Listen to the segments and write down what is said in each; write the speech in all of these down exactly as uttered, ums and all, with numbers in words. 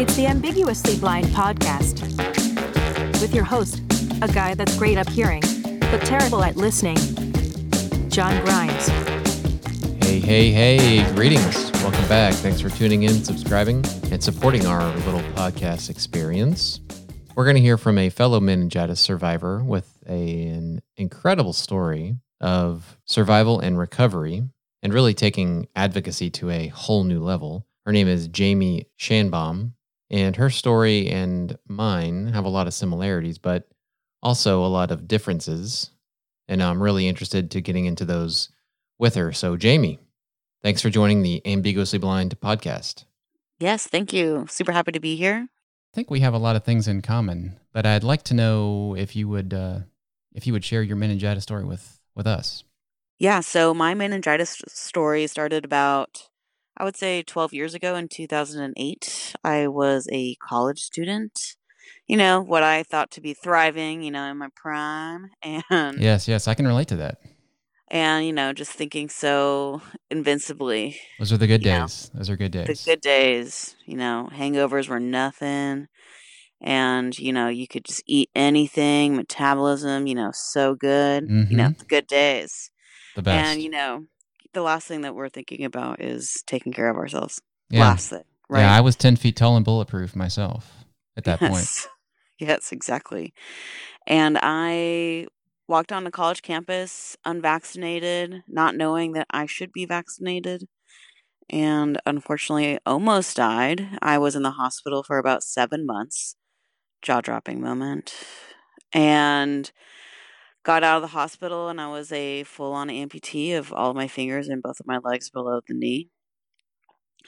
It's the Ambiguously Blind Podcast with your host, a guy that's great at hearing, but terrible at listening, John Grimes. Hey, hey, hey, greetings. Welcome back. Thanks for tuning in, subscribing, and supporting our little podcast experience. We're going to hear from a fellow meningitis survivor with a, an incredible story of survival and recovery and really taking advocacy to a whole new level. Her name is Jamie Schanbaum, and her story and mine have a lot of similarities, but also a lot of differences, and I'm really interested to getting into those with her. So, Jamie, thanks for joining the Ambiguously Blind podcast. Yes, thank you. Super happy to be here. I think we have a lot of things in common, but I'd like to know if you would uh, if you would share your meningitis story with, with us. Yeah, so my meningitis story started about, I would say, twelve years ago in two thousand eight. I was a college student, you know, what I thought to be thriving, you know, in my prime. And yes, yes, I can relate to that. And, you know, just thinking so invincibly. Those are the good days. Know, Those are good days. The good days, you know, hangovers were nothing. And, you know, you could just eat anything, metabolism, you know, so good, mm-hmm. you know, the good days. The best. And, you know, the last thing that we're thinking about is taking care of ourselves. Yeah. Last thing, right? Yeah, I was ten feet tall and bulletproof myself at that yes. point. Yes, exactly. And I walked on the college campus unvaccinated, not knowing that I should be vaccinated. And unfortunately, almost died. I was in the hospital for about seven months. Jaw-dropping moment. And got out of the hospital, and I was a full-on amputee of all of my fingers and both of my legs below the knee.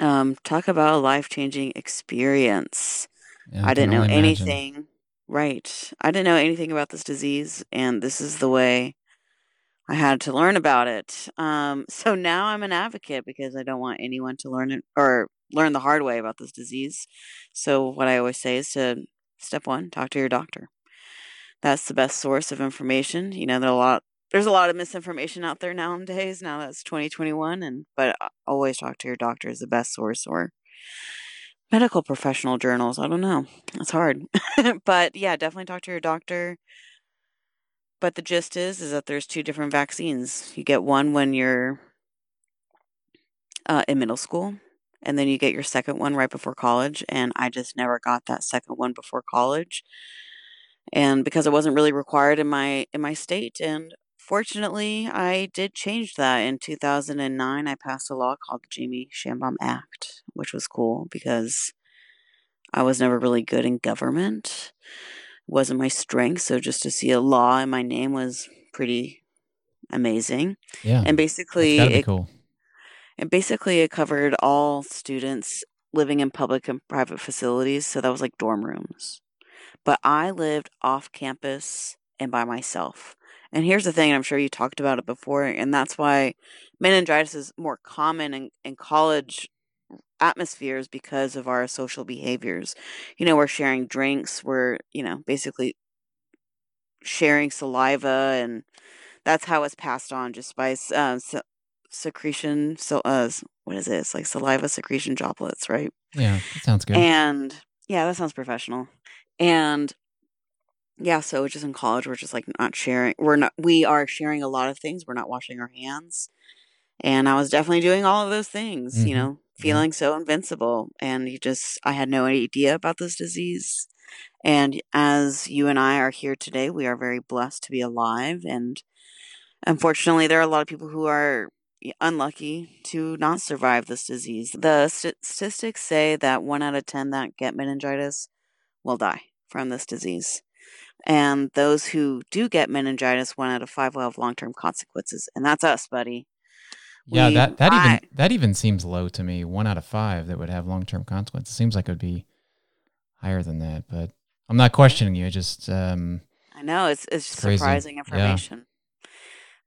Um, talk about a life-changing experience. Yeah, I, I didn't know anything. Imagine. Right. I didn't know anything about this disease, and this is the way I had to learn about it. Um, so now I'm an advocate because I don't want anyone to learn it or learn the hard way about this disease. So what I always say is to, step one, talk to your doctor. That's the best source of information. You know, there are a lot, there's a lot of misinformation out there nowadays. Now that's twenty twenty-one, and but always talk to your doctor is the best source, or medical professional journals. I don't know. It's hard. But yeah, definitely talk to your doctor. But the gist is, is that there's two different vaccines. You get one when you're uh, in middle school, and then you get your second one right before college. And I just never got that second one before college. And because it wasn't really required in my in my state. And fortunately, I did change that. In two thousand nine, I passed a law called the Jamie Schanbaum Act, which was cool because I was never really good in government. It wasn't my strength. So just to see a law in my name was pretty amazing. Yeah. And basically, that'd be cool. And basically it covered all students living in public and private facilities. So that was like dorm rooms. But I lived off campus and by myself. And here's the thing, and I'm sure you talked about it before, and that's why meningitis is more common in, in college atmospheres because of our social behaviors. You know, we're sharing drinks, we're, you know, basically sharing saliva, and that's how it's passed on, just by uh, se- secretion, so, uh, what is it? It's like saliva secretion droplets, right? Yeah, that sounds good. And, yeah, that sounds professional. And yeah, so just in college, we're just like not sharing. We're not, we are sharing a lot of things. We're not washing our hands. And I was definitely doing all of those things, mm-hmm. you know, feeling yeah. so invincible. And you just, I had no idea about this disease. And as you and I are here today, we are very blessed to be alive. And unfortunately, there are a lot of people who are unlucky to not survive this disease. The statistics say that one out of ten that get meningitis will die from this disease. And those who do get meningitis, one out of five will have long-term consequences. And that's us, buddy. Yeah, we, that, that, I, even, that even seems low to me. One out of five that would have long-term consequences. Seems like it would be higher than that, but I'm not questioning you. I just, um, I know it's, it's, it's surprising information, yeah.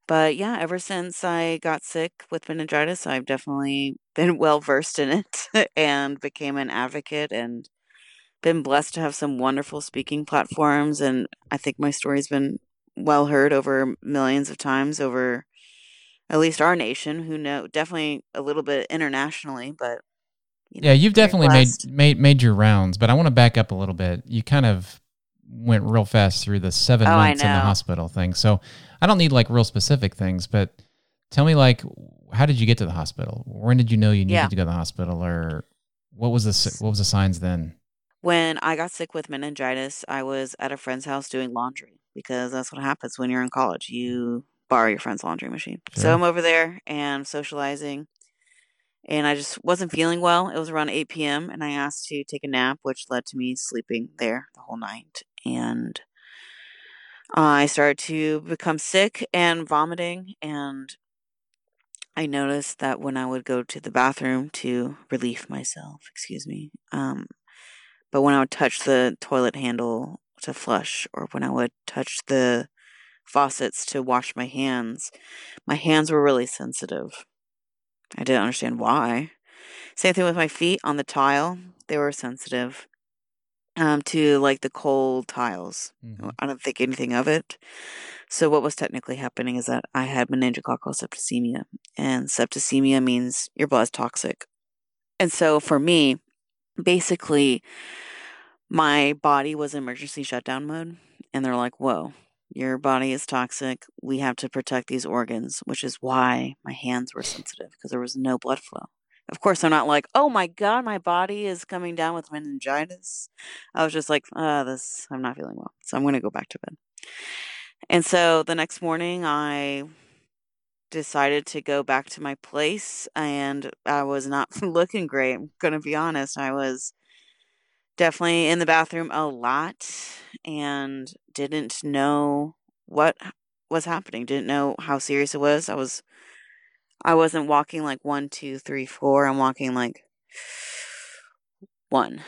But yeah, ever since I got sick with meningitis, I've definitely been well-versed in it and became an advocate, and been blessed to have some wonderful speaking platforms, and I think my story's been well heard over millions of times over at least our nation, who know definitely a little bit internationally, but You know, yeah, you've definitely made, made made your rounds, but I want to back up a little bit. You kind of went real fast through the seven oh, months in the hospital thing. So I don't need like real specific things, but tell me, like, how did you get to the hospital? When did you know you needed yeah. to go to the hospital, or what was the what was the signs then? When I got sick with meningitis, I was at a friend's house doing laundry, because that's what happens when you're in college. You borrow your friend's laundry machine. Sure. So I'm over there and socializing, and I just wasn't feeling well. It was around eight p.m. and I asked to take a nap, which led to me sleeping there the whole night. And I started to become sick and vomiting, and I noticed that when I would go to the bathroom to relieve myself, excuse me, um, but when I would touch the toilet handle to flush, or when I would touch the faucets to wash my hands, my hands were really sensitive. I didn't understand why. Same thing with my feet on the tile. They were sensitive um, to like the cold tiles. Mm-hmm. I don't think anything of it. So what was technically happening is that I had meningococcal septicemia, and septicemia means your blood's toxic. And so for me, basically my body was in emergency shutdown mode, and they're like, whoa, your body is toxic. We have to protect these organs, which is why my hands were sensitive, because there was no blood flow. Of course, I'm not like, oh my God, my body is coming down with meningitis. I was just like, uh, this, I'm not feeling well, so I'm going to go back to bed. And so the next morning, I decided to go back to my place, and I was not looking great. I'm going to be honest. I was definitely in the bathroom a lot, and didn't know what was happening. Didn't know how serious it was. I was, I wasn't walking like one, two, three, four. I'm walking like one,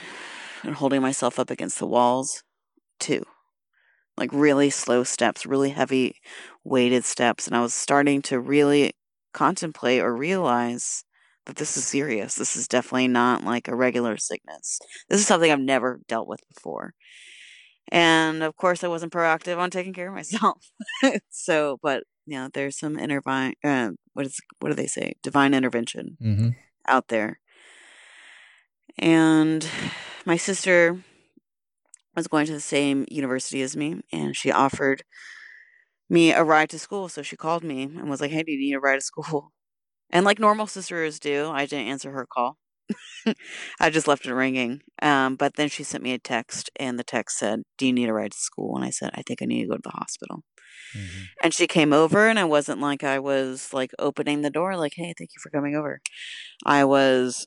and holding myself up against the walls. Two, like really slow steps, really heavy weighted steps. And I was starting to really contemplate or realize that this is serious. This is definitely not like a regular sickness. This is something I've never dealt with before. And of course, I wasn't proactive on taking care of myself. So, but you know, there's some intervine. Uh, what is what do they say? Divine intervention mm-hmm. out there. And my sister was going to the same university as me, and she offered me a ride to school. So she called me and was like, "Hey, do you need a ride to school?" And like normal sisters do, I didn't answer her call. I just left it ringing. Um, but then she sent me a text, and the text said, "Do you need a ride to school?" And I said, "I think I need to go to the hospital." Mm-hmm. And she came over, and I wasn't like I was like opening the door like, "Hey, thank you for coming over." I was,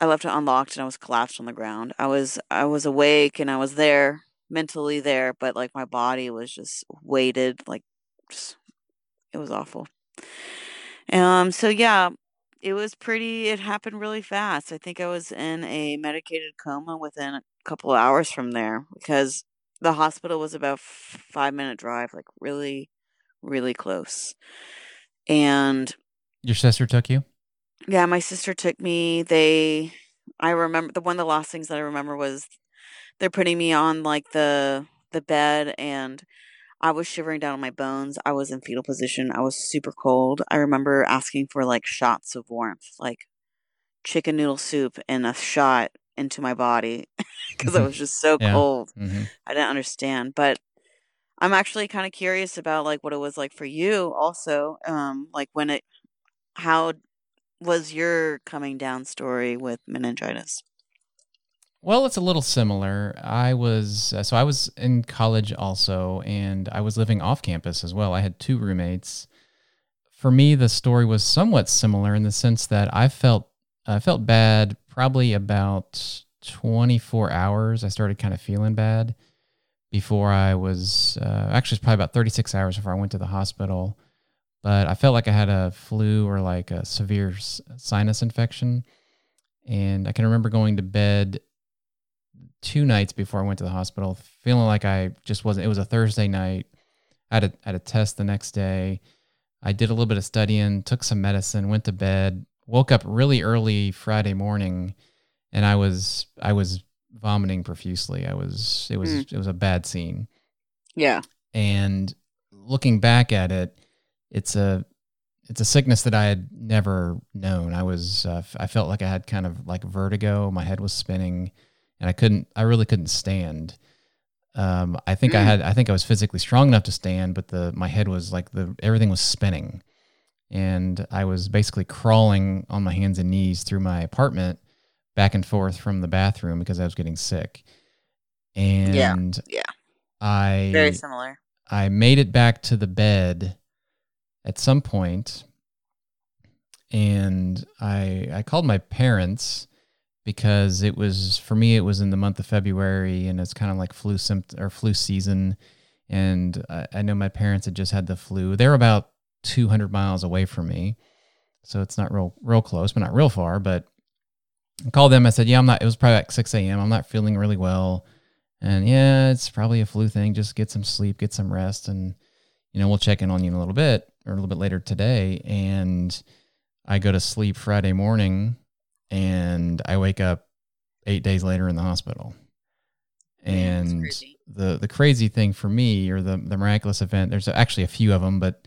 I left it unlocked, and I was collapsed on the ground. I was, I was awake, and I was there, mentally there, but like my body was just weighted, like just, it was awful. Um, so yeah, it was pretty, it happened really fast. I think I was in a medicated coma within a couple of hours from there, because the hospital was about f- five minute drive, like really, really close. And your sister took you? Yeah, my sister took me. They, I remember the one of the last things that I remember was they're putting me on like the, the bed, and I was shivering down on my bones. I was in fetal position. I was super cold. I remember asking for like shots of warmth, like chicken noodle soup and a shot into my body, because I was just so yeah. cold. Mm-hmm. I didn't understand. But I'm actually kind of curious about like what it was like for you also. Um, like when it, how was your coming down story with meningitis? Well, it's a little similar. I was, so I was in college also, and I was living off campus as well. I had two roommates. For me, the story was somewhat similar in the sense that I felt, I felt bad probably about twenty-four hours. I started kind of feeling bad before I was, uh, actually it's probably about thirty-six hours before I went to the hospital, but I felt like I had a flu or like a severe sinus infection. And I can remember going to bed two nights before I went to the hospital, feeling like I just wasn't, it was a Thursday night. I had a, I had a test the next day. I did a little bit of studying, took some medicine, went to bed, woke up really early Friday morning. And I was, I was vomiting profusely. I was, it was, mm. it was a bad scene. Yeah. And looking back at it, it's a, it's a sickness that I had never known. I was, uh, I felt like I had kind of like vertigo. My head was spinning and I couldn't, I really couldn't stand. Um, I think mm. I had, I think I was physically strong enough to stand, but the, my head was like the, everything was spinning and I was basically crawling on my hands and knees through my apartment back and forth from the bathroom because I was getting sick. And yeah, yeah. I, very similar. I made it back to the bed at some point, and I I called my parents because it was, for me, it was in the month of February, and it's kind of like flu sympt- or flu season, and I, I know my parents had just had the flu. They're about two hundred miles away from me, so it's not real real close, but not real far. But I called them. I said, yeah, I'm not, it was probably like six a.m. I'm not feeling really well, and yeah, it's probably a flu thing. Just get some sleep, get some rest, and, you know, we'll check in on you in a little bit, or a little bit later today. And I go to sleep Friday morning and I wake up eight days later in the hospital. And crazy. the, the crazy thing for me, or the, the miraculous event, there's actually a few of them, but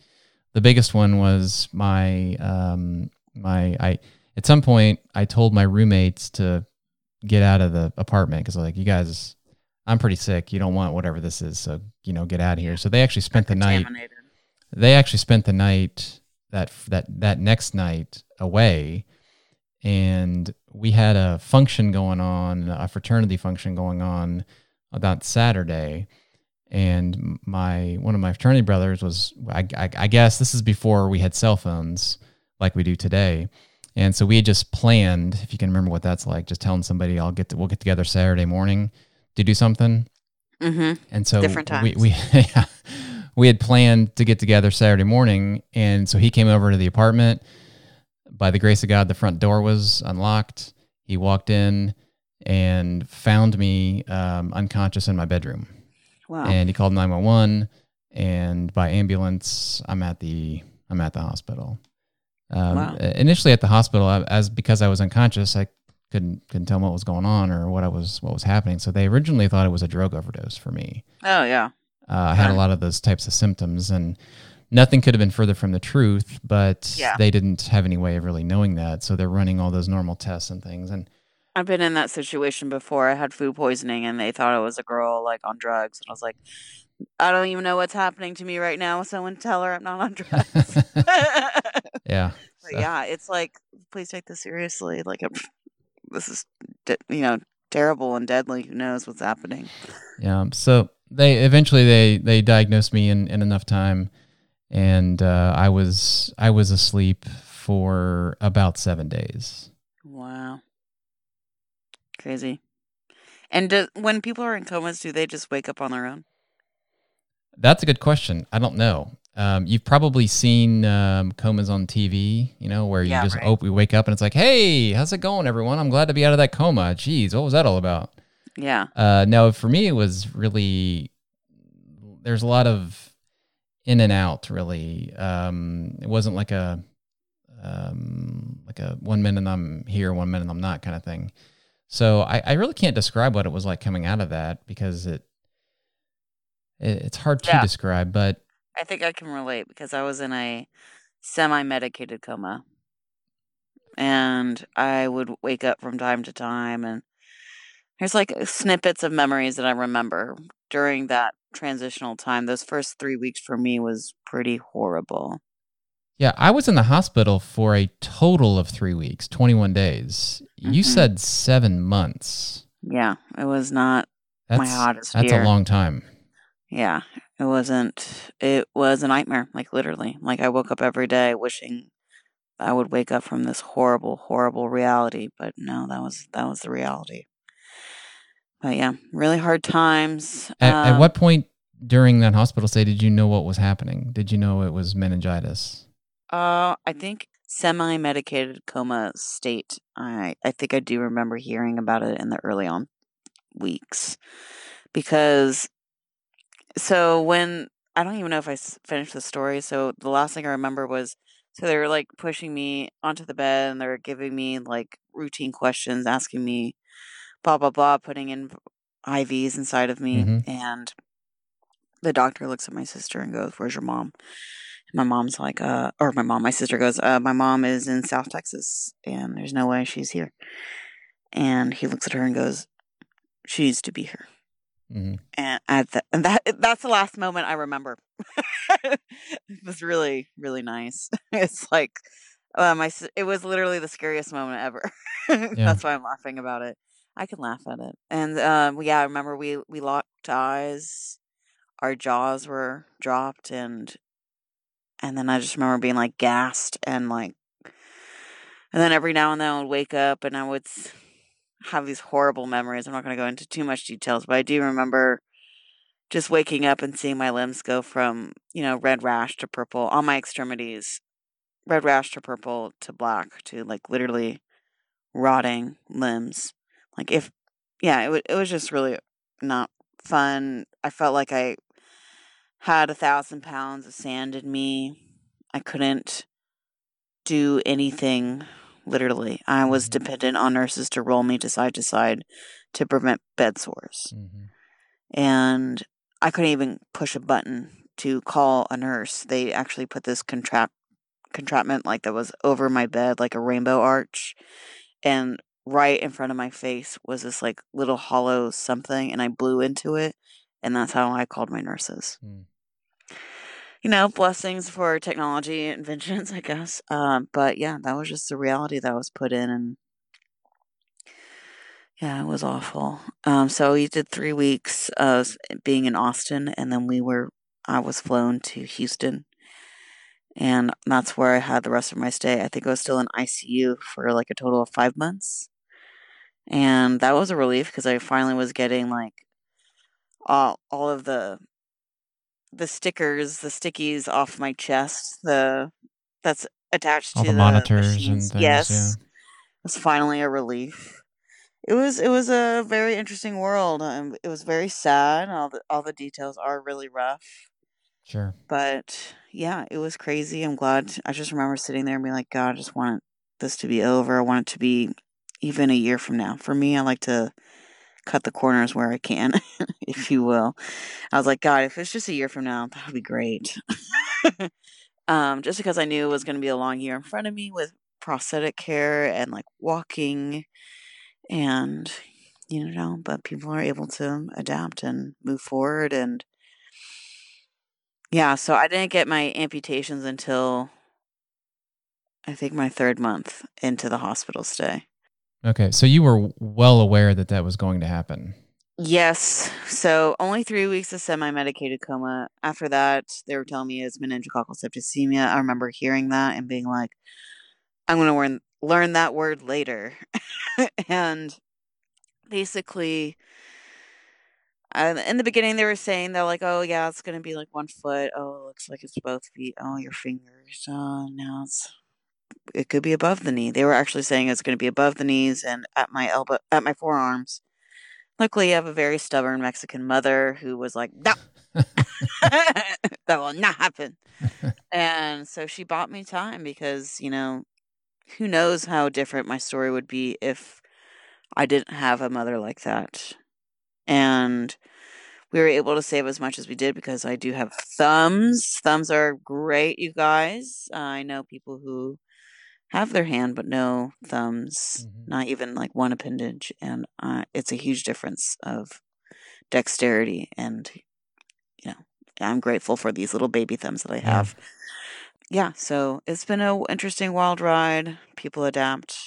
the biggest one was my, um, my, I, at some point I told my roommates to get out of the apartment. 'Cause I was like, you guys, I'm pretty sick. You don't want whatever this is. So, you know, get out of here. So they actually spent the night. They actually spent the night that that that next night away, and we had a function going on, a fraternity function going on about Saturday, and my one of my fraternity brothers was, I, I, I guess this is before we had cell phones like we do today, and so we had just planned, if you can remember what that's like, just telling somebody, I'll get to, we'll get together Saturday morning to do something, mm-hmm. and so different times. we we. Yeah. We had planned to get together Saturday morning, and so he came over to the apartment. By the grace of God, the front door was unlocked. He walked in and found me um, unconscious in my bedroom. Wow! And he called nine one one, and by ambulance, I'm at the I'm at the hospital. Um, wow! Initially at the hospital, I, as because I was unconscious, I couldn't couldn't tell what was going on or what I was what was happening. So they originally thought it was a drug overdose for me. Oh yeah. Uh, I had a lot of those types of symptoms, and nothing could have been further from the truth, but yeah. They didn't have any way of really knowing that. So they're running all those normal tests and things. And I've been in that situation before. I had food poisoning and they thought I was a girl like on drugs. And I was like, I don't even know what's happening to me right now. Someone tell her I'm not on drugs. Yeah. But so. Yeah. It's like, please take this seriously. Like, I'm, this is, you know, terrible and deadly. Who knows what's happening? Yeah. So They eventually they, they diagnosed me in, in enough time, and uh, I was I was asleep for about seven days. Wow, crazy! And do, when people are in comas, do they just wake up on their own? That's a good question. I don't know. Um, you've probably seen um, comas on T V, you know, where you yeah, just right. op- you wake up and it's like, hey, how's it going, everyone? I'm glad to be out of that coma. Jeez, what was that all about? Yeah. Uh, no, for me, it was really, there's a lot of in and out, really. Um, it wasn't like a, um, like a one minute I'm here, one minute I'm not kind of thing. So I, I really can't describe what it was like coming out of that, because it, it it's hard to yeah. describe, but I think I can relate, because I was in a semi-medicated coma, and I would wake up from time to time, and there's like snippets of memories that I remember during that transitional time. Those first three weeks for me was pretty horrible. Yeah, I was in the hospital for a total of three weeks, twenty-one days. Mm-hmm. You said seven months. Yeah, it was not that's, my hottest That's year. A long time. Yeah, it wasn't. It was a nightmare, like literally. Like I woke up every day wishing I would wake up from this horrible, horrible reality. But no, that was that was the reality. But yeah, really hard times. At, um, at what point during that hospital stay did you know what was happening? Did you know it was meningitis? Uh, I think semi-medicated coma state. I I think I do remember hearing about it in the early on weeks. Because, so when, I don't even know if I finished the story. So the last thing I remember was, so they were like pushing me onto the bed and they were giving me like routine questions, asking me, blah, blah, blah, putting in I Vs inside of me. Mm-hmm. And the doctor looks at my sister and goes, where's your mom? My mom's like, uh, or my mom, my sister goes, uh, my mom is in South Texas and there's no way she's here. And he looks at her and goes, she needs to be here. Mm-hmm. And at the, and that that's the last moment I remember. It was really, really nice. It's like, um, I, it was literally the scariest moment ever. Yeah. That's why I'm laughing about it. I can laugh at it. And um, yeah, I remember we, we locked eyes. Our jaws were dropped and and then I just remember being like gassed and like, and then every now and then I would wake up and I would have these horrible memories. I'm not going to go into too much details, but I do remember just waking up and seeing my limbs go from, you know, red rash to purple, all my extremities, red rash to purple to black to like literally rotting limbs. Like if, yeah, it, w- it was just really not fun. I felt like I had a thousand pounds of sand in me. I couldn't do anything, literally. I was mm-hmm. dependent on nurses to roll me to side to side to prevent bed sores. Mm-hmm. And I couldn't even push a button to call a nurse. They actually put this contrap- contraption like that was over my bed, like a rainbow arch. And right in front of my face was this like little hollow something, and I blew into it. And that's how I called my nurses. Mm. You know, blessings for technology inventions, I guess. Um, but yeah, that was just the reality that was put in. And yeah, it was awful. Um, so we did three weeks of being in Austin. And then we were, I was flown to Houston. And that's where I had the rest of my stay. I think I was still in I C U for like a total of five months. And that was a relief because I finally was getting like, All, all of the the stickers, the stickies off my chest, the that's attached all to the, the monitors machines. And things, yes, yeah. It was finally a relief. It was it was a very interesting world. Um, it was very sad. All the all the details are really rough. Sure, but yeah, it was crazy. I'm glad. I just remember sitting there and being like, God, I just want this to be over. I want it to be even a year from now. For me, I like to cut the corners where I can, if you will. I was like, God, if it's just a year from now, that would be great. um, just because I knew it was going to be a long year in front of me with prosthetic care and like walking and, you know, but people are able to adapt and move forward. And yeah, so I didn't get my amputations until I think my third month into the hospital stay. Okay, so you were well aware that that was going to happen. Yes. So only three weeks of semi-medicated coma. After that, they were telling me it's meningococcal septicemia. I remember hearing that and being like, I'm going to learn, learn that word later. And basically, um, in the beginning, they were saying, they're like, oh, yeah, it's going to be like one foot. Oh, it looks like it's both feet. Oh, your fingers. Oh, now it's... it could be above the knee. They were actually saying it's going to be above the knees and at my elbow, at my forearms. Luckily, I have a very stubborn Mexican mother who was like, no, that will not happen. And so she bought me time because, you know, who knows how different my story would be if I didn't have a mother like that. And we were able to save as much as we did because I do have thumbs. Thumbs are great, you guys. Uh, I know people who have their hand but no thumbs, mm-hmm. not even like one appendage. And uh, it's a huge difference of dexterity. And, you know, I'm grateful for these little baby thumbs that I have. Yeah, yeah, so it's been an interesting wild ride. People adapt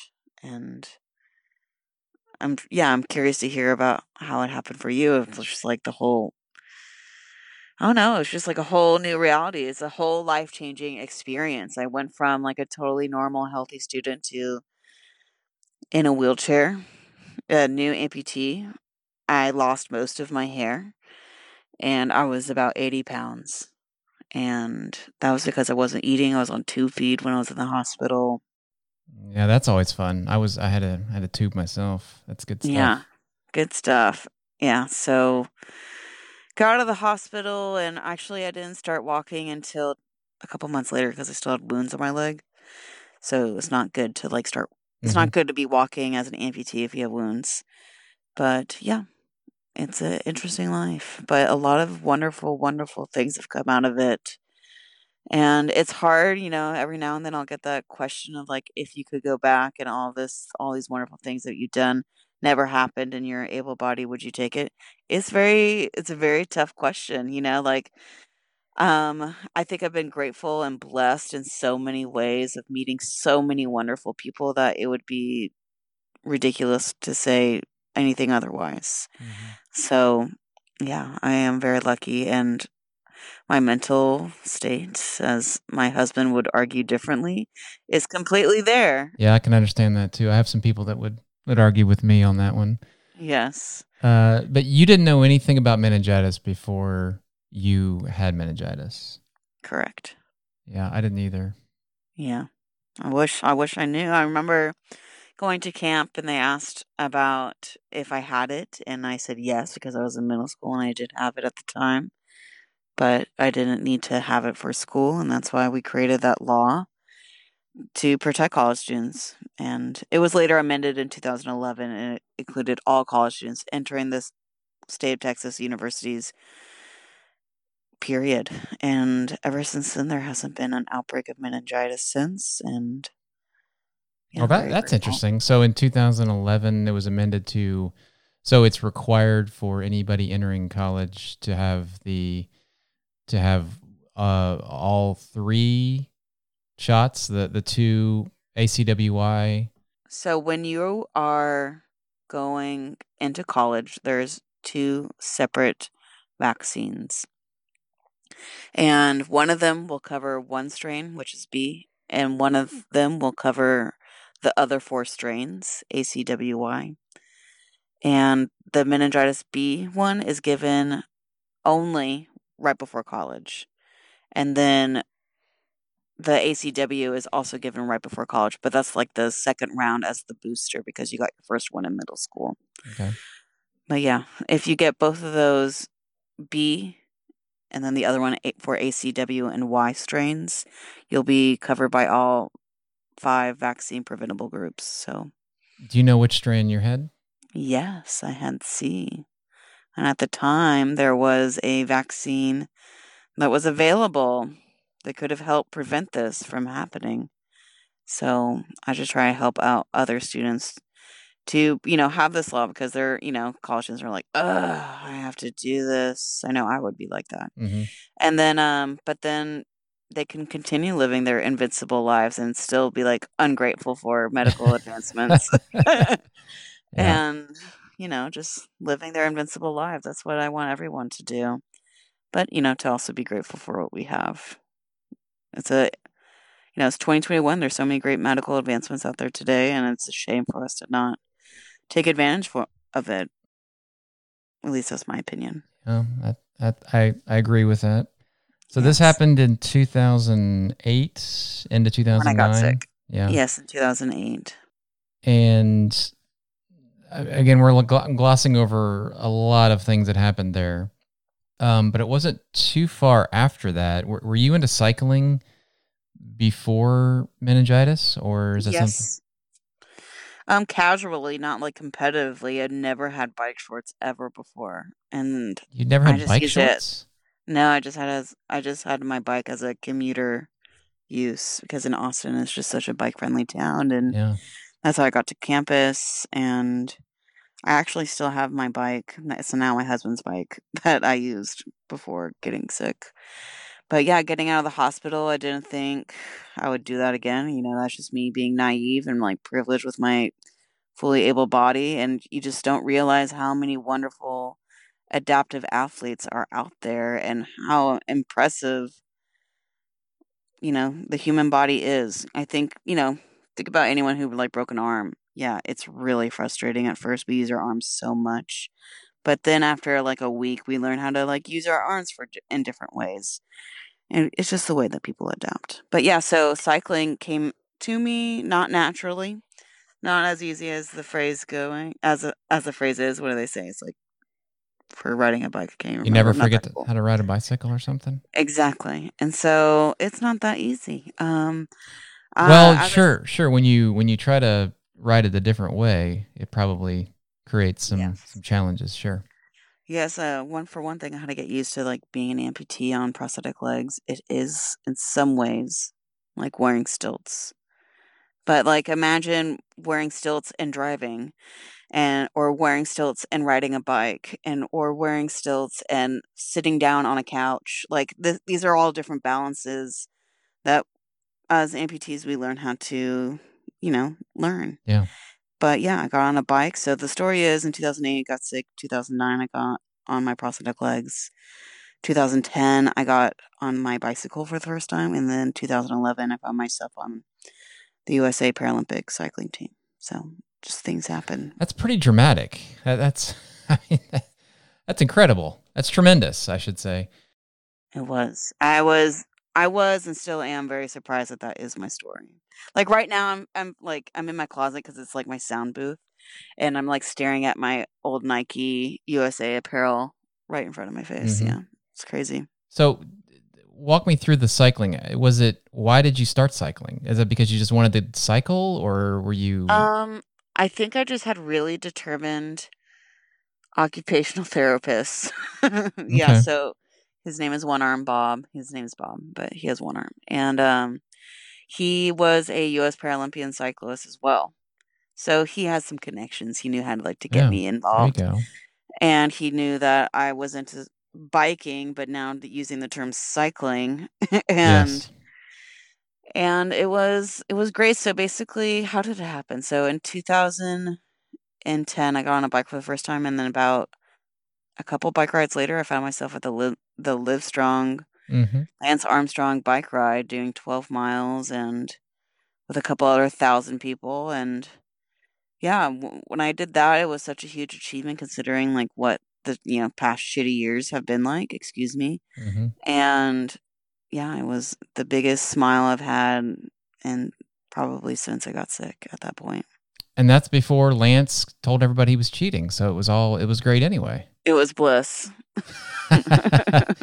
and... I'm yeah, I'm curious to hear about how it happened for you. It's just like the whole, I don't know, it's just like a whole new reality. It's a whole life-changing experience. I went from like a totally normal, healthy student to in a wheelchair, a new amputee. I lost most of my hair and I was about eighty pounds. And that was because I wasn't eating. I was on tube feed when I was in the hospital. Yeah, that's always fun. I was, I had a, I had a tube myself. That's good stuff. Yeah, good stuff. Yeah, so got out of the hospital, and actually, I didn't start walking until a couple months later because I still had wounds on my leg. So it's not good to like start. It's mm-hmm. not good to be walking as an amputee if you have wounds. But yeah, it's an interesting life. But a lot of wonderful, wonderful things have come out of it. And it's hard, you know, every now and then I'll get that question of like, if you could go back and all this, all these wonderful things that you've done never happened and you're able bodied, would you take it? It's very, it's a very tough question, you know, like, um, I think I've been grateful and blessed in so many ways of meeting so many wonderful people that it would be ridiculous to say anything otherwise. Mm-hmm. So yeah, I am very lucky, and my mental state, as my husband would argue differently, is completely there. Yeah, I can understand that too. I have some people that would, would argue with me on that one. Yes. Uh, but you didn't know anything about meningitis before you had meningitis. Correct. Yeah, I didn't either. Yeah. I wish I wish I knew. I remember going to camp and they asked about if I had it, and I said yes because I was in middle school and I did have it at the time. But I didn't need to have it for school, and that's why we created that law to protect college students. And it was later amended in two thousand eleven, and it included all college students entering the state of Texas universities, period. And ever since then, there hasn't been an outbreak of meningitis since. And you know, oh, that, that's interesting. So in two thousand eleven, it was amended to, so it's required for anybody entering college to have the to have uh, all three shots, the, the two A C W I. So when you are going into college, there's two separate vaccines. And one of them will cover one strain, which is B, and one of them will cover the other four strains, A C W I. And the meningitis B one is given only right before college. And then the A C W is also given right before college, but that's like the second round as the booster because you got your first one in middle school. Okay. But yeah, if you get both of those B and then the other one for A C W and Y strains, you'll be covered by all five vaccine preventable groups. So, do you know which strain you had? Yes, I had C. And at the time, there was a vaccine that was available that could have helped prevent this from happening. So I just try to help out other students to, you know, have this law because they're, you know, college students are like, oh, I have to do this. I know I would be like that. Mm-hmm. And then, um, but then they can continue living their invincible lives and still be like ungrateful for medical advancements. Yeah. And you know, just living their invincible lives. That's what I want everyone to do. But, you know, to also be grateful for what we have. It's a, you know, it's twenty twenty-one. There's so many great medical advancements out there today, and it's a shame for us to not take advantage for, of it. At least that's my opinion. Um, I, I, I agree with that. So yes. This happened in two thousand eight, into two thousand nine. When I got sick. Yeah. Yes, in two thousand eight. And again, we're glossing over a lot of things that happened there, um, but it wasn't too far after that. Were, were you into cycling before meningitis, or is that yes. something? Um, casually, not like competitively. I'd never had bike shorts ever before, and you'd never had I just bike shorts. It. No, I just had as I just had my bike as a commuter use because in Austin, it's just such a bike-friendly town, and. Yeah. That's how I got to campus, and I actually still have my bike. It's now my husband's bike that I used before getting sick. But yeah, getting out of the hospital, I didn't think I would do that again. You know, that's just me being naive and like privileged with my fully able body. And you just don't realize how many wonderful adaptive athletes are out there and how impressive, you know, the human body is. I think, you know, think about anyone who like broke an arm. Yeah, it's really frustrating at first. We use our arms so much. But then after like a week, we learn how to like use our arms for in different ways. And it's just the way that people adapt. But yeah, so cycling came to me not naturally. Not as easy as the phrase going as a, as the phrase is. What do they say? It's like for riding a bike. I can't remember. You never forget to, how to ride a bicycle or something. Exactly. And so it's not that easy. Um Well, uh, sure, was, sure. When you when you try to ride it a different way, it probably creates some, yes. some challenges, sure. Yes, uh, one for one thing, I had to get used to like being an amputee on prosthetic legs. It is in some ways like wearing stilts, but like imagine wearing stilts and driving, and or wearing stilts and riding a bike, and or wearing stilts and sitting down on a couch. Like th- these are all different balances that as amputees we learn how to, you know, learn. Yeah. But yeah, I got on a bike. So the story is in two thousand eight, I got sick. two thousand nine, I got on my prosthetic legs. two thousand ten, I got on my bicycle for the first time. And then two thousand eleven, I found myself on the U S A Paralympic cycling team. So just things happen. That's pretty dramatic. That, that's, I mean, that, that's incredible. That's tremendous, I should say. It was. I was. I was and still am very surprised that that is my story. Like right now, I'm I'm like I'm in my closet because it's like my sound booth, and I'm like staring at my old Nike U S A apparel right in front of my face. Mm-hmm. Yeah, it's crazy. So, walk me through the cycling. Was it why did you start cycling? Is it because you just wanted to cycle, or were you? Um, I think I just had really determined occupational therapists. Yeah, okay. So. His name is One Arm Bob. His name is Bob, but he has one arm. And um, he was a U S Paralympian cyclist as well. So he has some connections. He knew how to like to get yeah, me involved. There you go. And he knew that I was into biking, but now using the term cycling. and yes. and it was it was great. So basically, how did it happen? So in two thousand ten, I got on a bike for the first time, and then about a couple bike rides later, I found myself at the Li- the Livestrong mm-hmm. Lance Armstrong bike ride doing twelve miles and with a couple other thousand people. And yeah, w- when I did that, it was such a huge achievement considering like what the, you know, past shitty years have been like, excuse me. Mm-hmm. And yeah, it was the biggest smile I've had and probably since I got sick at that point. And that's before Lance told everybody he was cheating. So it was all, it was great anyway. It was bliss. yeah.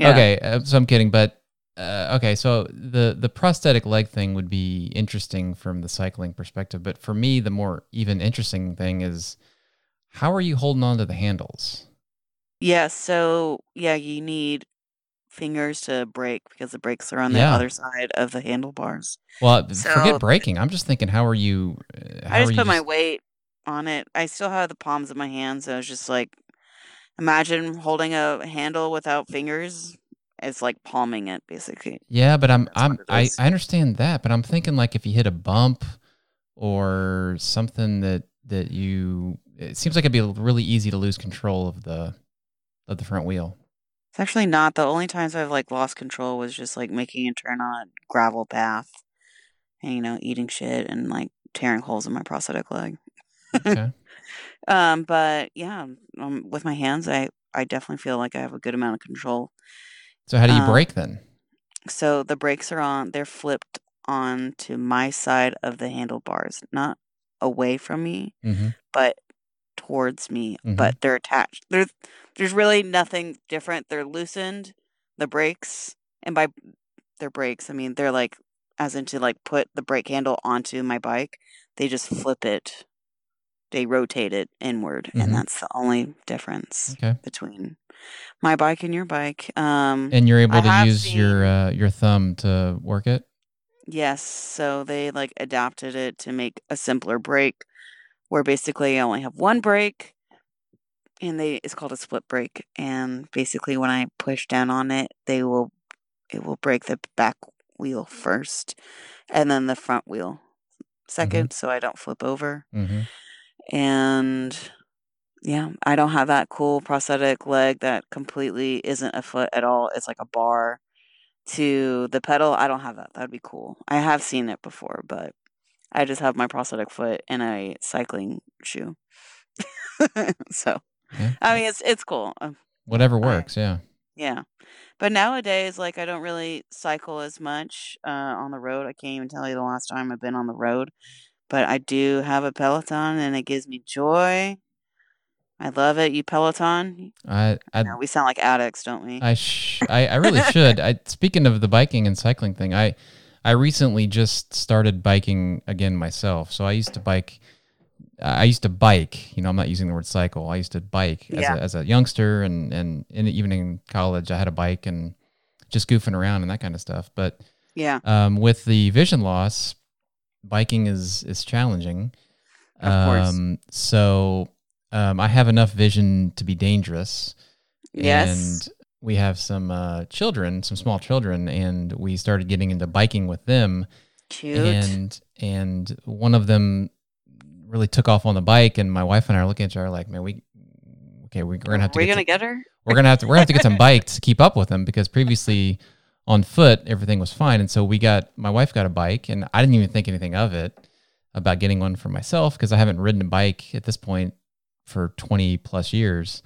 Okay, uh, so I'm kidding, but uh, okay, so the, the prosthetic leg thing would be interesting from the cycling perspective, but for me, the more even interesting thing is how are you holding on to the handles? Yeah, so yeah, you need fingers to brake because the brakes are on the yeah. other side of the handlebars. Well, so, forget braking. I'm just thinking, how are you? How I just you put just... my weight on it. I still have the palms of my hands, so I was just like, imagine holding a handle without fingers. It's like palming it, basically. Yeah, but I'm I'm I, I understand that, but I'm thinking like if you hit a bump or something that that you, it seems like it'd be really easy to lose control of the of the front wheel. It's actually not. The only times I've like lost control was just like making a turn on a gravel path, and you know, eating shit and like tearing holes in my prosthetic leg. Okay. Um, but yeah, um, with my hands, I, I definitely feel like I have a good amount of control. So how do you um, brake then? So the brakes are on, they're flipped on to my side of the handlebars, not away from me, mm-hmm. but towards me, mm-hmm. but they're attached. There's, there's really nothing different. They're loosened, the brakes, and by their brakes, I mean, they're like, as into like put the brake handle onto my bike. They just flip it. They rotate it inward, mm-hmm. and that's the only difference okay. between my bike and your bike. Um, and you're able I to use seen, your uh, your thumb to work it? Yes. So they like adapted it to make a simpler brake, where basically I only have one brake, and they it's called a split brake. And basically, when I push down on it, they will it will brake the back wheel first, and then the front wheel second, mm-hmm. so I don't flip over. Mm-hmm. And yeah, I don't have that cool prosthetic leg that completely isn't a foot at all. It's like a bar to the pedal. I don't have that. That'd be cool. I have seen it before, but I just have my prosthetic foot and a cycling shoe. So, yeah. I mean, it's, it's cool. Whatever works. I, yeah. Yeah. But nowadays, like I don't really cycle as much uh, on the road. I can't even tell you the last time I've been on the road. But I do have a Peloton, and it gives me joy. I love it. You Peloton? I, I, I know, we sound like addicts, don't we? I sh- I, I really should. I, speaking of the biking and cycling thing, I I recently just started biking again myself. So I used to bike I used to bike, you know, I'm not using the word cycle. I used to bike yeah. as, a, as a youngster and, and, and even in college, I had a bike and just goofing around and that kind of stuff. But yeah, um, with the vision loss, biking is, is challenging. Of um, course. So um, I have enough vision to be dangerous. Yes. And we have some uh, children, some small children, and we started getting into biking with them. Cute. And, and one of them really took off on the bike, and my wife and I are looking at each other like, man, we, okay, we're going to have to, we're going to get her. We're going to have to, we're going to have to get some bikes to keep up with them, because previously on foot, everything was fine. And so we got, my wife got a bike, and I didn't even think anything of it about getting one for myself, because I haven't ridden a bike at this point for twenty plus years.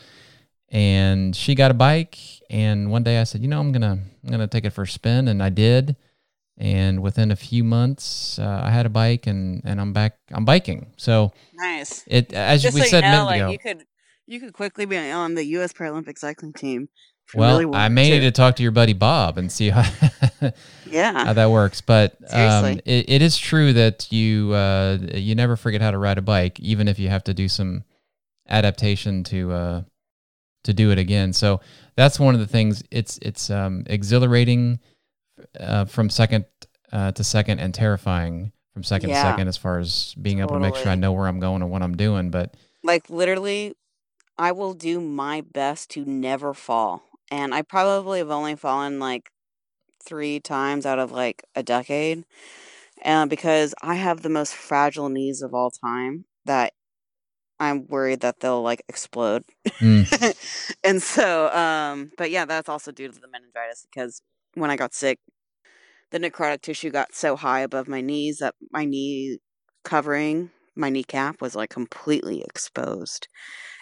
And she got a bike, and one day I said, you know, I'm going to, I'm going to take it for a spin. And I did. And within a few months, uh, I had a bike, and, and I'm back. I'm biking. So nice. It as Just we so said, you know, like ago, you could you could quickly be on the U S Paralympic cycling team. Well, really I may to. need to talk to your buddy Bob and see how yeah how that works. But um, it, it is true that you uh, you never forget how to ride a bike, even if you have to do some adaptation to uh, to do it again. So that's one of the things. It's it's um, exhilarating. Uh, from second uh, to second, and terrifying from second yeah. to second, as far as being totally. able to make sure I know where I'm going and what I'm doing. But like literally, I will do my best to never fall, and I probably have only fallen like three times out of like a decade, and uh, because I have the most fragile knees of all time, that I'm worried that they'll like explode. Mm. And so, um, but yeah, that's also due to the meningitis, because when I got sick, the necrotic tissue got so high above my knees that my knee covering, my kneecap was like completely exposed.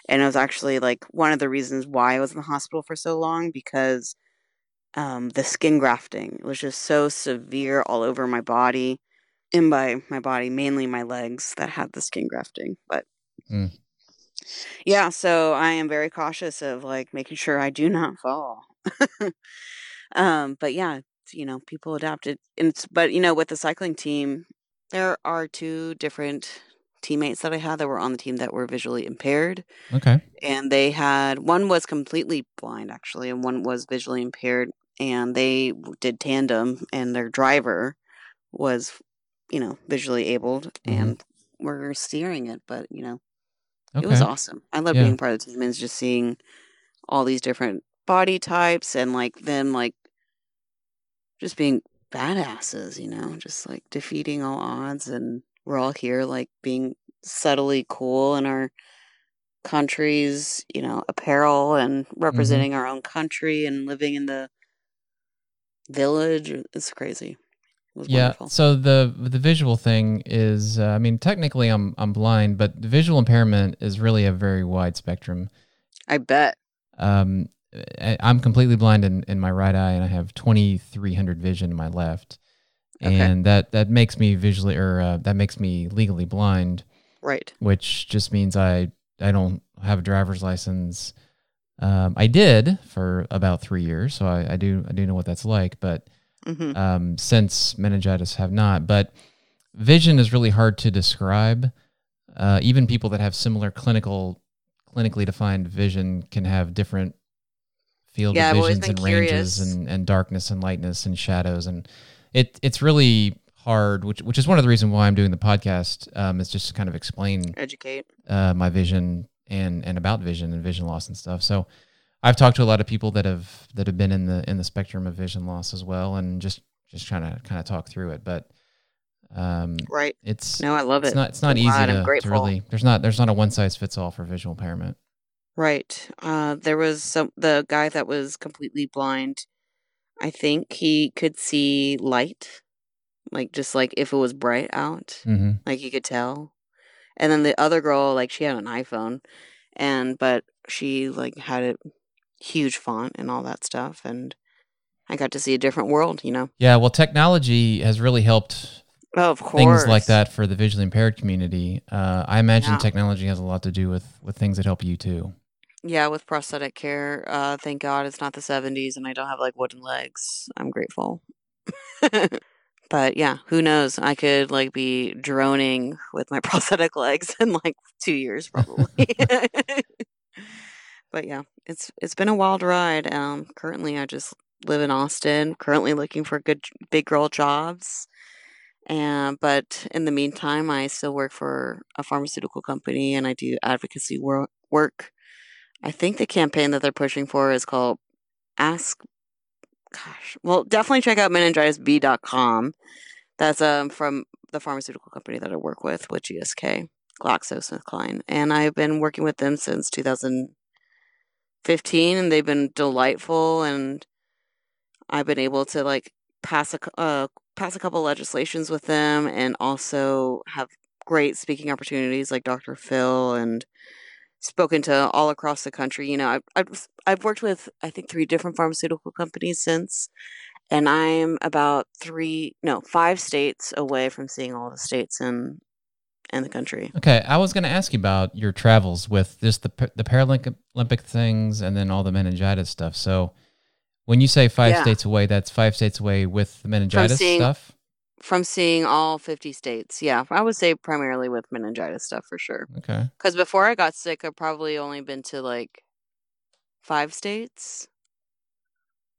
And it was actually like one of the reasons why I was in the hospital for so long, because um, the skin grafting was just so severe all over my body, and by my body, mainly my legs that had the skin grafting. But mm. yeah, so I am very cautious of like making sure I do not fall. Um, but yeah, you know, people adapted. And it's, but you know, with the cycling team, there are two different teammates that I had that were on the team that were visually impaired. Okay. And they had, one was completely blind actually, and one was visually impaired, and they did tandem, and their driver was, you know, visually abled mm-hmm. and were steering it, but you know, okay. it was awesome. I love yeah. being part of the team, and just seeing all these different body types, and like them, like, just being badasses, you know, just like defeating all odds. And we're all here like being subtly cool in our country's, you know, apparel, and representing mm-hmm. our own country, and living in the village. It's crazy. It was yeah. wonderful. So the, the visual thing is, uh, I mean, technically I'm, I'm blind, but the visual impairment is really a very wide spectrum. I bet. Um, I'm completely blind in, in my right eye, and I have twenty-three hundred vision in my left. Okay. And that, that makes me visually, or uh, that makes me legally blind. Right. Which just means I, I don't have a driver's license. Um, I did for about three years. So I, I do, I do know what that's like, but mm-hmm. um, since meningitis have not, but vision is really hard to describe. Uh, even people that have similar clinical, clinically defined vision can have different field yeah, of visions and curious. ranges and, and darkness and lightness and shadows. And it it's really hard, which which is one of the reasons why I'm doing the podcast, um, is just to kind of explain, educate uh, my vision and, and about vision and vision loss and stuff. So I've talked to a lot of people that have that have been in the in the spectrum of vision loss as well, and just, just trying to kind of talk through it. But um, right, it's no, I love it. It's not it's not I'm easy to, to really. There's not there's not a one size fits all for visual impairment. Right. Uh, there was some, the guy that was completely blind, I think he could see light, like just like if it was bright out, mm-hmm. like he could tell. And then the other girl, like she had an iPhone, and but she like had a huge font and all that stuff, and I got to see a different world, you know? Yeah, well, technology has really helped oh, of course. things like that for the visually impaired community. Uh, I imagine yeah. technology has a lot to do with, with things that help you too. Yeah, with prosthetic care, uh, thank God it's not the seventies, and I don't have like wooden legs. I'm grateful. But But yeah, who knows? I could like be droning with my prosthetic legs in like two years probably. But yeah, it's it's been a wild ride. Um, currently, I just live in Austin. Currently looking for good big girl jobs. And, but in the meantime, I still work for a pharmaceutical company and I do advocacy wor- work. I think the campaign that they're pushing for is called Ask, gosh, well, definitely check out meningitis B dot com. That's um, from the pharmaceutical company that I work with, with G S K, GlaxoSmithKline. And I've been working with them since two thousand fifteen and they've been delightful. And I've been able to like pass a uh, pass a couple of legislations with them and also have great speaking opportunities like Doctor Phil and spoken to all across the country. You know, I've, I've, I've worked with, I think, three different pharmaceutical companies since, and I'm about three, no, five states away from seeing all the states in, in the country. Okay. I was going to ask you about your travels with just the, the Paralympic things and then all the meningitis stuff. So when you say five yeah. states away, that's five states away with the meningitis from seeing, stuff? From seeing all fifty states, yeah. I would say primarily with meningitis stuff for sure. Okay. Because before I got sick, I've probably only been to like five states.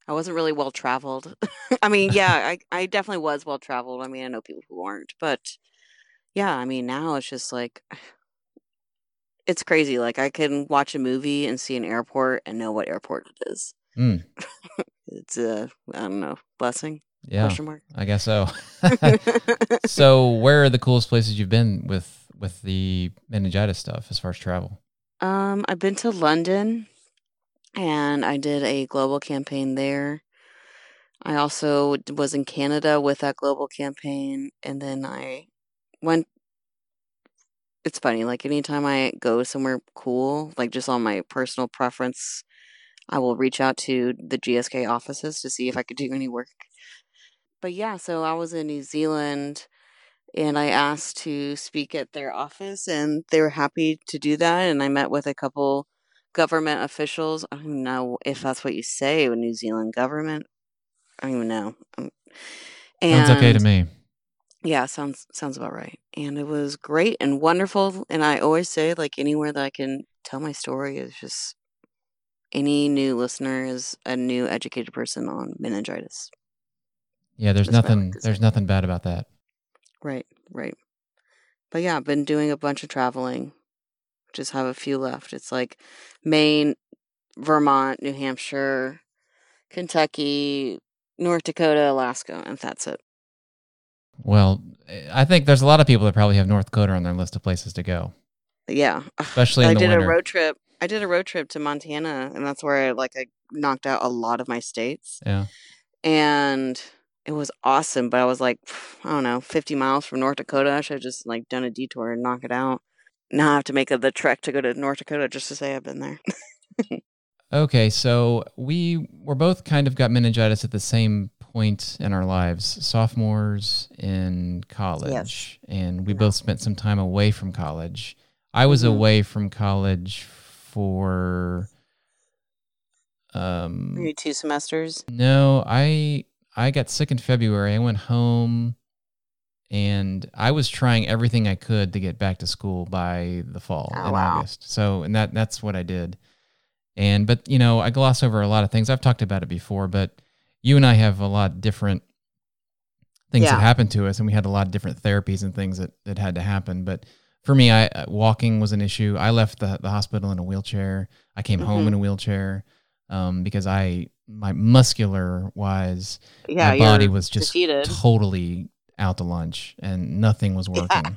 I wasn't really well-traveled. I mean, yeah, I, I definitely was well-traveled. I mean, I know people who weren't. But yeah, I mean, now it's just like, it's crazy. Like I can watch a movie and see an airport and know what airport it is. Mm. It's a, I don't know, blessing? Yeah, question mark? I guess so. So where are the coolest places you've been with, with the meningitis stuff as far as travel? Um, I've been to London, and I did a global campaign there. I also was in Canada with that global campaign, and then I went... It's funny, like anytime I go somewhere cool, like just on my personal preference, I will reach out to the G S K offices to see if I could do any work. But yeah, so I was in New Zealand and I asked to speak at their office and they were happy to do that. And I met with a couple government officials. I don't know if that's what you say with New Zealand government. I don't even know. And sounds okay to me. Yeah, sounds sounds about right. And it was great and wonderful. And I always say like anywhere that I can tell my story is just... Any new listener is a new educated person on meningitis. Yeah, there's That's nothing there's nothing bad about that. Right, right. But yeah, I've been doing a bunch of traveling. Just have a few left. It's like Maine, Vermont, New Hampshire, Kentucky, North Dakota, Alaska, and that's it. Well, I think there's a lot of people that probably have North Dakota on their list of places to go. Yeah. Especially in I the did winter. a road trip. I did a road trip to Montana, and that's where I, like, I knocked out a lot of my states. Yeah. And it was awesome, but I was like, I don't know, fifty miles from North Dakota. I should have just, like, done a detour and knock it out. Now I have to make the trek to go to North Dakota just to say I've been there. Okay, so we were both kind of got meningitis at the same point in our lives, sophomores in college. Yes. And we yeah. both spent some time away from college. I was mm-hmm. away from college for um maybe two semesters. No, I I got sick in February. I went home and I was trying everything I could to get back to school by the fall oh, in wow. August. So and that that's what I did. And but you know, I gloss over a lot of things. I've talked about it before, but you and I have a lot of different things yeah. that happened to us and we had a lot of different therapies and things that, that had to happen. But for me, I walking was an issue. I left the, the hospital in a wheelchair. I came mm-hmm. home in a wheelchair um, because I my muscular wise, yeah, my body was just defeated. Totally out to lunch and nothing was working. Yeah.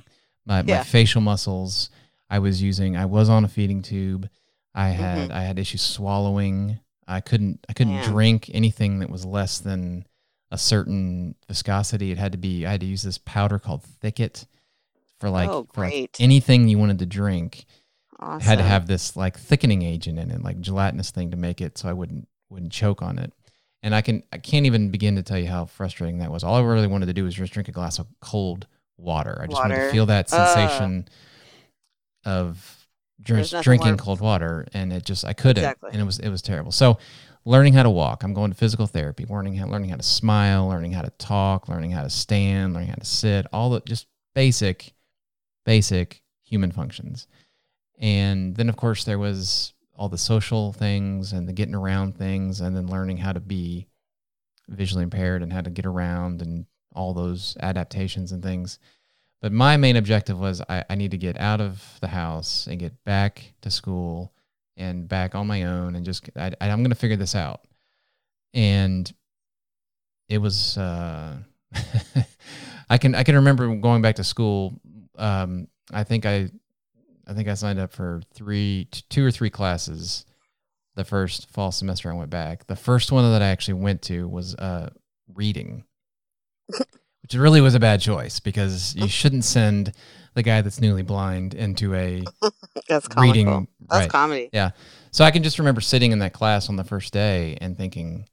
My, yeah. my facial muscles, I was using. I was on a feeding tube. I had mm-hmm. I had issues swallowing. I couldn't I couldn't yeah. drink anything that was less than a certain viscosity. It had to be. I had to use this powder called Thicket. For like, oh, for like anything you wanted to drink, awesome. It had to have this like thickening agent in it, like gelatinous thing to make it so I wouldn't wouldn't choke on it. And I can I can't even begin to tell you how frustrating that was. All I really wanted to do was just drink a glass of cold water. I just water. wanted to feel that sensation uh, of just drinking warm. cold water, and it just I couldn't, exactly. and it was it was terrible. So learning how to walk. I'm going to physical therapy, learning how, learning how to smile, learning how to talk, learning how to stand, learning how to sit, all the just basic, basic human functions. And then, of course, there was all the social things and the getting around things, and then learning how to be visually impaired and how to get around and all those adaptations and things. But my main objective was I, I need to get out of the house and get back to school and back on my own, and just, I, I'm going to figure this out. And it was, uh, I can, I can remember going back to school. Um, I think I, I think I signed up for three, two or three classes the first fall semester I went back. The first one that I actually went to was uh, reading, which really was a bad choice, because you shouldn't send the guy that's newly blind into a that's reading. Comical. That's right. Comedy. Yeah. So I can just remember sitting in that class on the first day and thinking,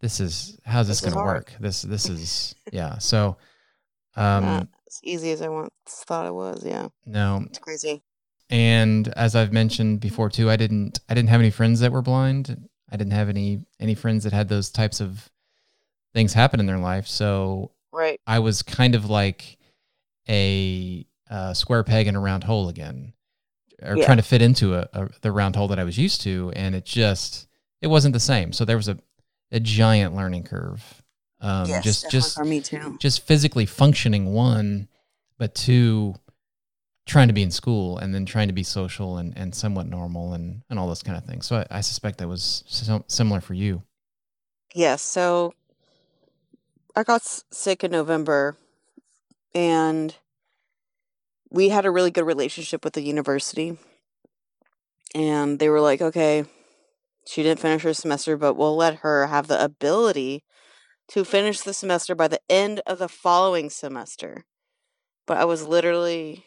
this is, how's this, this going to work? This, this is, yeah. So um, not as easy as I once thought it was. Yeah. No. It's crazy. And as I've mentioned before too, I didn't, I didn't have any friends that were blind. I didn't have any, any friends that had those types of things happen in their life. So right. I was kind of like a, a square peg in a round hole again, or yeah. trying to fit into a, a, the round hole that I was used to. And it just, it wasn't the same. So there was a, a giant learning curve. Um, yes, just, just, for me too. Just physically functioning, one, but two, trying to be in school, and then trying to be social and, and somewhat normal and, and all those kind of things. So I, I suspect that was so similar for you. Yes. Yeah, so I got sick in November, and we had a really good relationship with the university, and they were like, okay, she didn't finish her semester, but we'll let her have the ability to finish the semester by the end of the following semester. But I was literally...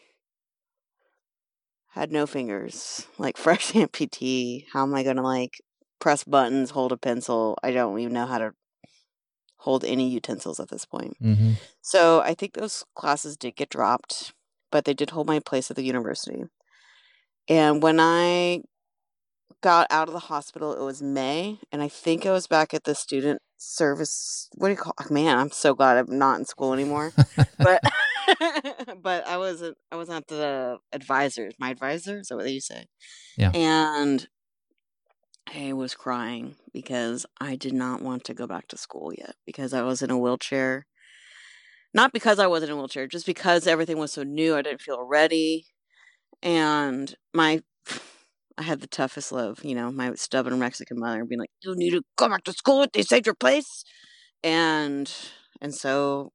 had no fingers, like fresh amputee. How am I going to like press buttons, hold a pencil? I don't even know how to hold any utensils at this point. Mm-hmm. So I think those classes did get dropped, but they did hold my place at the university. And when I got out of the hospital, it was May, and I think I was back at the student service. What do you call it? Man, I'm so glad I'm not in school anymore. But... but I wasn't, I was not the advisor. My advisor? Is that what you say? Yeah. And I was crying because I did not want to go back to school yet, because I was in a wheelchair. Not because I wasn't in a wheelchair, just because everything was so new. I didn't feel ready. And my, I had the toughest love, you know, my stubborn Mexican mother being like, you need to go back to school. They saved your place. And, and so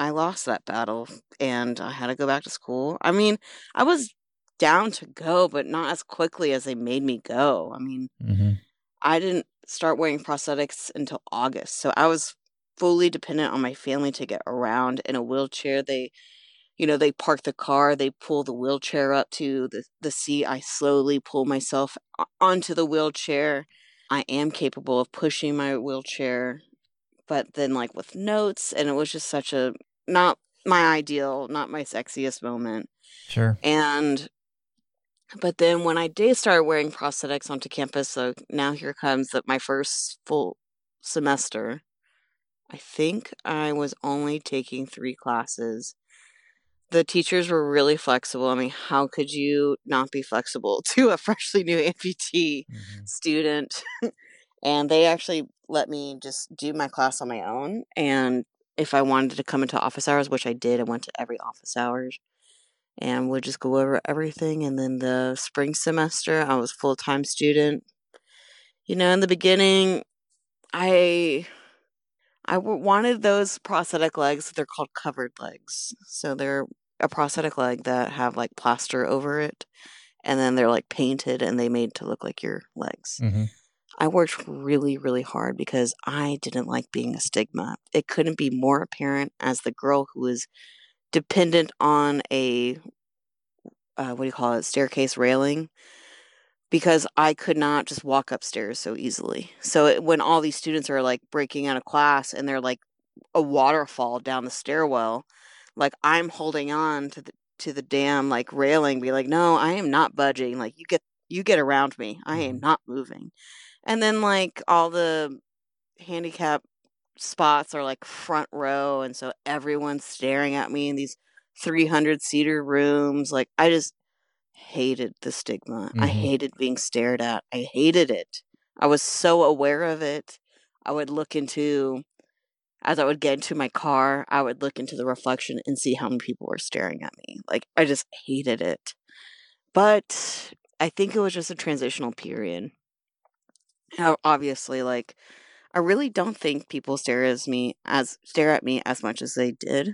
I lost that battle, and I had to go back to school. I mean, I was down to go, but not as quickly as they made me go. I mean, mm-hmm. I didn't start wearing prosthetics until August. So I was fully dependent on my family to get around in a wheelchair. They, you know, they park the car, they pull the wheelchair up to the, the seat. I slowly pull myself onto the wheelchair. I am capable of pushing my wheelchair, but then like with notes, and it was just such a, not my ideal, not my sexiest moment. Sure. And, but then when I did start wearing prosthetics onto campus, so now here comes the, my first full semester, I think I was only taking three classes. The teachers were really flexible. I mean, how could you not be flexible to a freshly new amputee mm-hmm. student? And they actually let me just do my class on my own. And if I wanted to come into office hours, which I did, I went to every office hours, and would just go over everything. And then the spring semester, I was full-time student. You know, in the beginning, I I wanted those prosthetic legs. They're called covered legs. So they're a prosthetic leg that have like plaster over it, and then they're like painted and they made to look like your legs. Mm-hmm. I worked really, really hard because I didn't like being a stigma. It couldn't be more apparent as the girl who was dependent on a, uh, what do you call it, staircase railing, because I could not just walk upstairs so easily. So it, when all these students are like breaking out of class and they're like a waterfall down the stairwell, like I'm holding on to the, to the damn like railing, be like, no, I am not budging. Like you get, you get around me. I am not moving. And then like all the handicap spots are like front row. And so everyone's staring at me in these three hundred seater rooms. Like I just hated the stigma. Mm-hmm. I hated being stared at. I hated it. I was so aware of it. I would look into, as I would get into my car, I would look into the reflection and see how many people were staring at me. Like I just hated it. But I think it was just a transitional period. Now, obviously, like I really don't think people stare as me as stare at me as much as they did.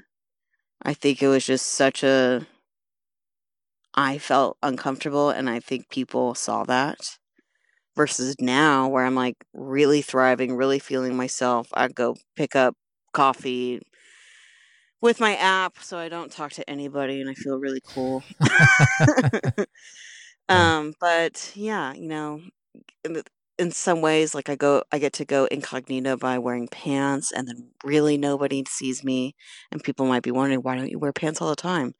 I think it was just such a. I felt uncomfortable, and I think people saw that. Versus now, where I'm like really thriving, really feeling myself. I go pick up coffee with my app, so I don't talk to anybody, and I feel really cool. um, but yeah, you know. In some ways, like I go, I get to go incognito by wearing pants, and then really nobody sees me. And people might be wondering, why don't you wear pants all the time?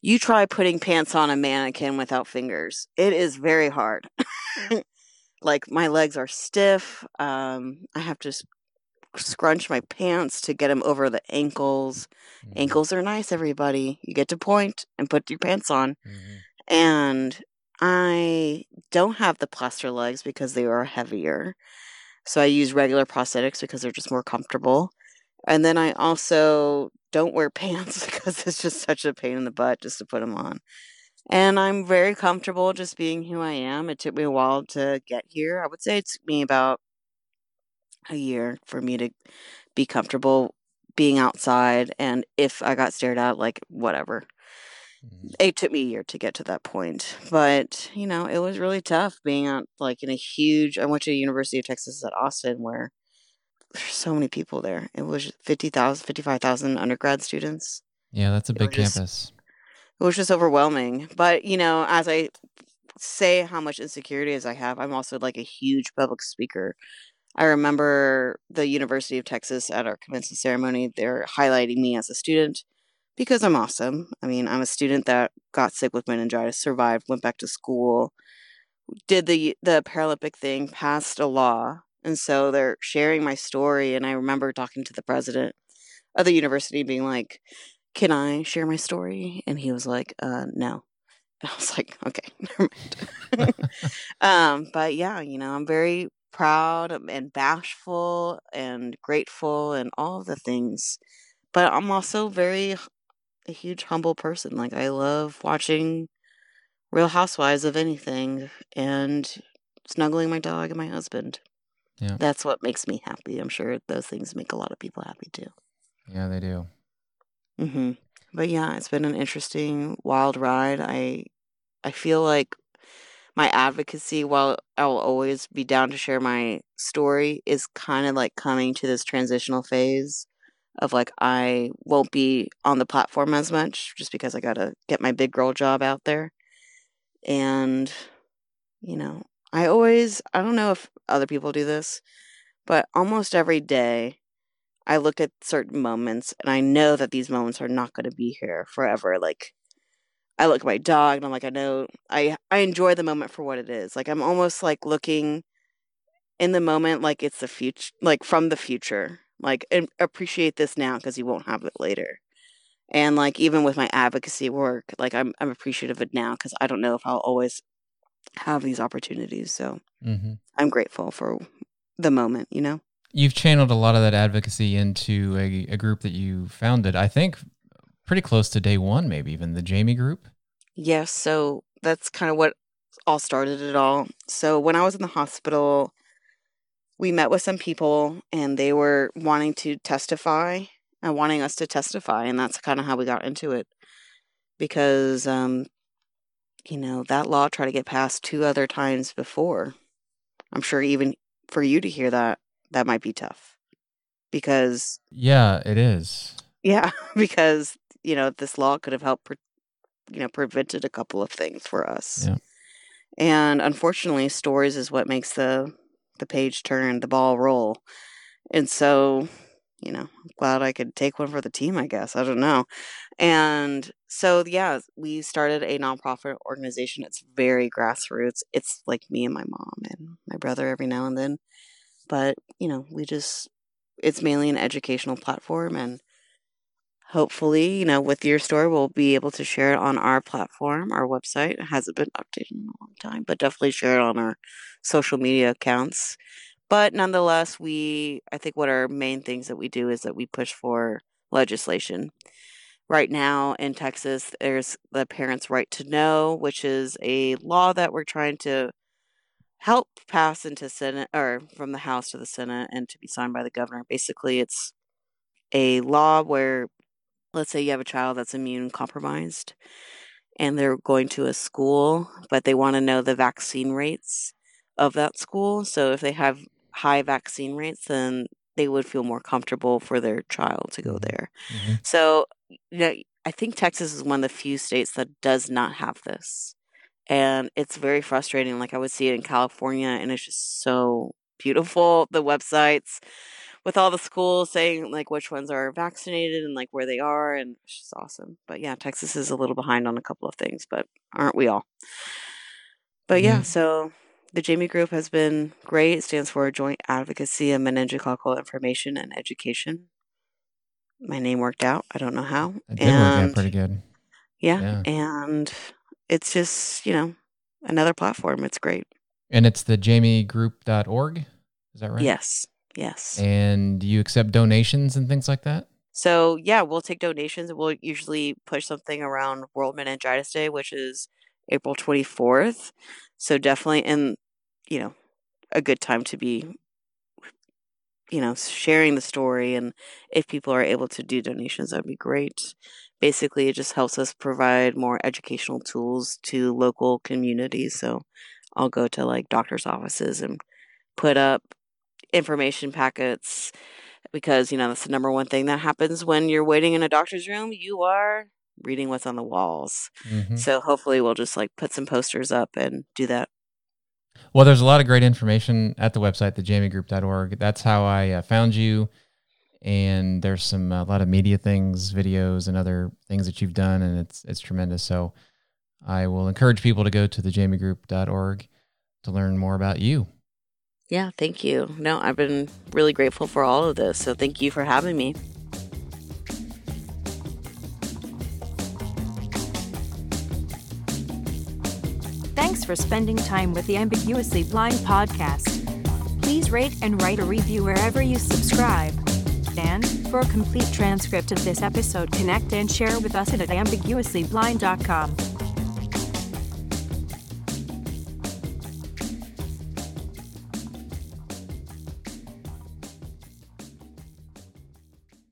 You try putting pants on a mannequin without fingers. It is very hard. Like my legs are stiff. Um, I have to scrunch my pants to get them over the ankles. Mm-hmm. Ankles are nice, everybody. You get to point and put your pants on. Mm-hmm. And I don't have the plaster legs because they are heavier. So I use regular prosthetics because they're just more comfortable. And then I also don't wear pants because it's just such a pain in the butt just to put them on. And I'm very comfortable just being who I am. It took me a while to get here. I would say it took me about a year for me to be comfortable being outside. And if I got stared at, like, whatever. It took me a year to get to that point, but you know, it was really tough being out like in a huge, I went to the University of Texas at Austin where there's so many people there. It was fifty thousand, fifty-five thousand undergrad students. Yeah. That's a big it campus. Just, it was just overwhelming. But you know, as I say how much insecurities I have, I'm also like a huge public speaker. I remember the University of Texas at our commencement ceremony, they're highlighting me as a student. Because I'm awesome. I mean, I'm a student that got sick with meningitis, survived, went back to school, did the the Paralympic thing, passed a law. And so they're sharing my story. And I remember talking to the president of the university being like, can I share my story? And he was like, uh, no. And I was like, okay, never mind. um, but yeah, you know, I'm very proud and bashful and grateful and all of the things. But I'm also very... a huge humble person. Like I love watching Real Housewives of anything and snuggling my dog and my husband. Yeah. That's what makes me happy. I'm sure those things make a lot of people happy too. Yeah, they do. Mm-hmm. But yeah, it's been an interesting wild ride. I, I feel like my advocacy, while I'll always be down to share my story, is kind of like coming to this transitional phase of like, I won't be on the platform as much just because I got to get my big girl job out there. And, you know, I always, I don't know if other people do this, but almost every day I look at certain moments and I know that these moments are not going to be here forever. Like I look at my dog and I'm like, I know I, I enjoy the moment for what it is. Like I'm almost like looking in the moment, like it's the future, like from the future. Like, and appreciate this now because you won't have it later. And like, even with my advocacy work, like I'm I'm appreciative of it now because I don't know if I'll always have these opportunities. So mm-hmm. I'm grateful for the moment, you know? You've channeled a lot of that advocacy into a, a group that you founded, I think pretty close to day one, maybe even the Jamie Group. Yes. Yeah, so that's kind of what all started it all. So when I was in the hospital, we met with some people and they were wanting to testify and wanting us to testify. And that's kind of how we got into it because, um, you know, that law tried to get passed two other times before. I'm sure even for you to hear that, that might be tough because. Yeah, it is. Yeah, because, you know, this law could have helped, pre- you know, prevented a couple of things for us. Yeah. And unfortunately, stories is what makes the the page turn, the ball roll. And so, you know, I'm glad I could take one for the team, I guess. I don't know. And so, yeah, we started a nonprofit organization. It's very grassroots. It's like me and my mom and my brother every now and then. But, you know, we just, it's mainly an educational platform. And hopefully, you know, with your story, we'll be able to share it on our platform. Our website hasn't been updated in a long time, but definitely share it on our social media accounts. But nonetheless, we, I think what our main things that we do is that we push for legislation. Right now in Texas, there's the Parents' Right to Know, which is a law that we're trying to help pass into Senate, or from the House to the Senate, and to be signed by the governor. Basically, it's a law where, let's say you have a child that's immune compromised and they're going to a school, but they want to know the vaccine rates of that school. So if they have high vaccine rates, then they would feel more comfortable for their child to go there. Mm-hmm. So, you know, I think Texas is one of the few states that does not have this. And it's very frustrating. Like, I would see it in California, and it's just so beautiful. The websites with all the schools saying, like, which ones are vaccinated and, like, where they are. And it's just awesome. But, yeah, Texas is a little behind on a couple of things, but aren't we all? But, yeah, yeah so... The Jamie Group has been great. It stands for Joint Advocacy of Meningococcal Information and Education. My name worked out. I don't know how. It did and work out pretty good. Yeah, yeah. And it's just, you know, another platform. It's great. And it's the jamie group dot org. Is that right? Yes. Yes. And do you accept donations and things like that? So, yeah, we'll take donations. We'll usually push something around World Meningitis Day, which is April twenty-fourth. So definitely, and, you know, a good time to be, you know, sharing the story. And if people are able to do donations, that'd be great. Basically, it just helps us provide more educational tools to local communities. So I'll go to, like, doctor's offices and put up information packets because, you know, that's the number one thing that happens when you're waiting in a doctor's room. You are reading what's on the walls. Mm-hmm. So hopefully we'll just, like, put some posters up and do that. Well, there's a lot of great information at the website, the jamie group dot org. That's how I uh, found you. And there's some, a uh, lot of media things, videos and other things that you've done. And it's, it's tremendous. So I will encourage people to go to the jamie group dot org to learn more about you. Yeah. Thank you. No, I've been really grateful for all of this. So thank you for having me. Thanks for spending time with the Ambiguously Blind podcast. Please rate and write a review wherever you subscribe. And for a complete transcript of this episode, connect and share with us at ambiguously blind dot com.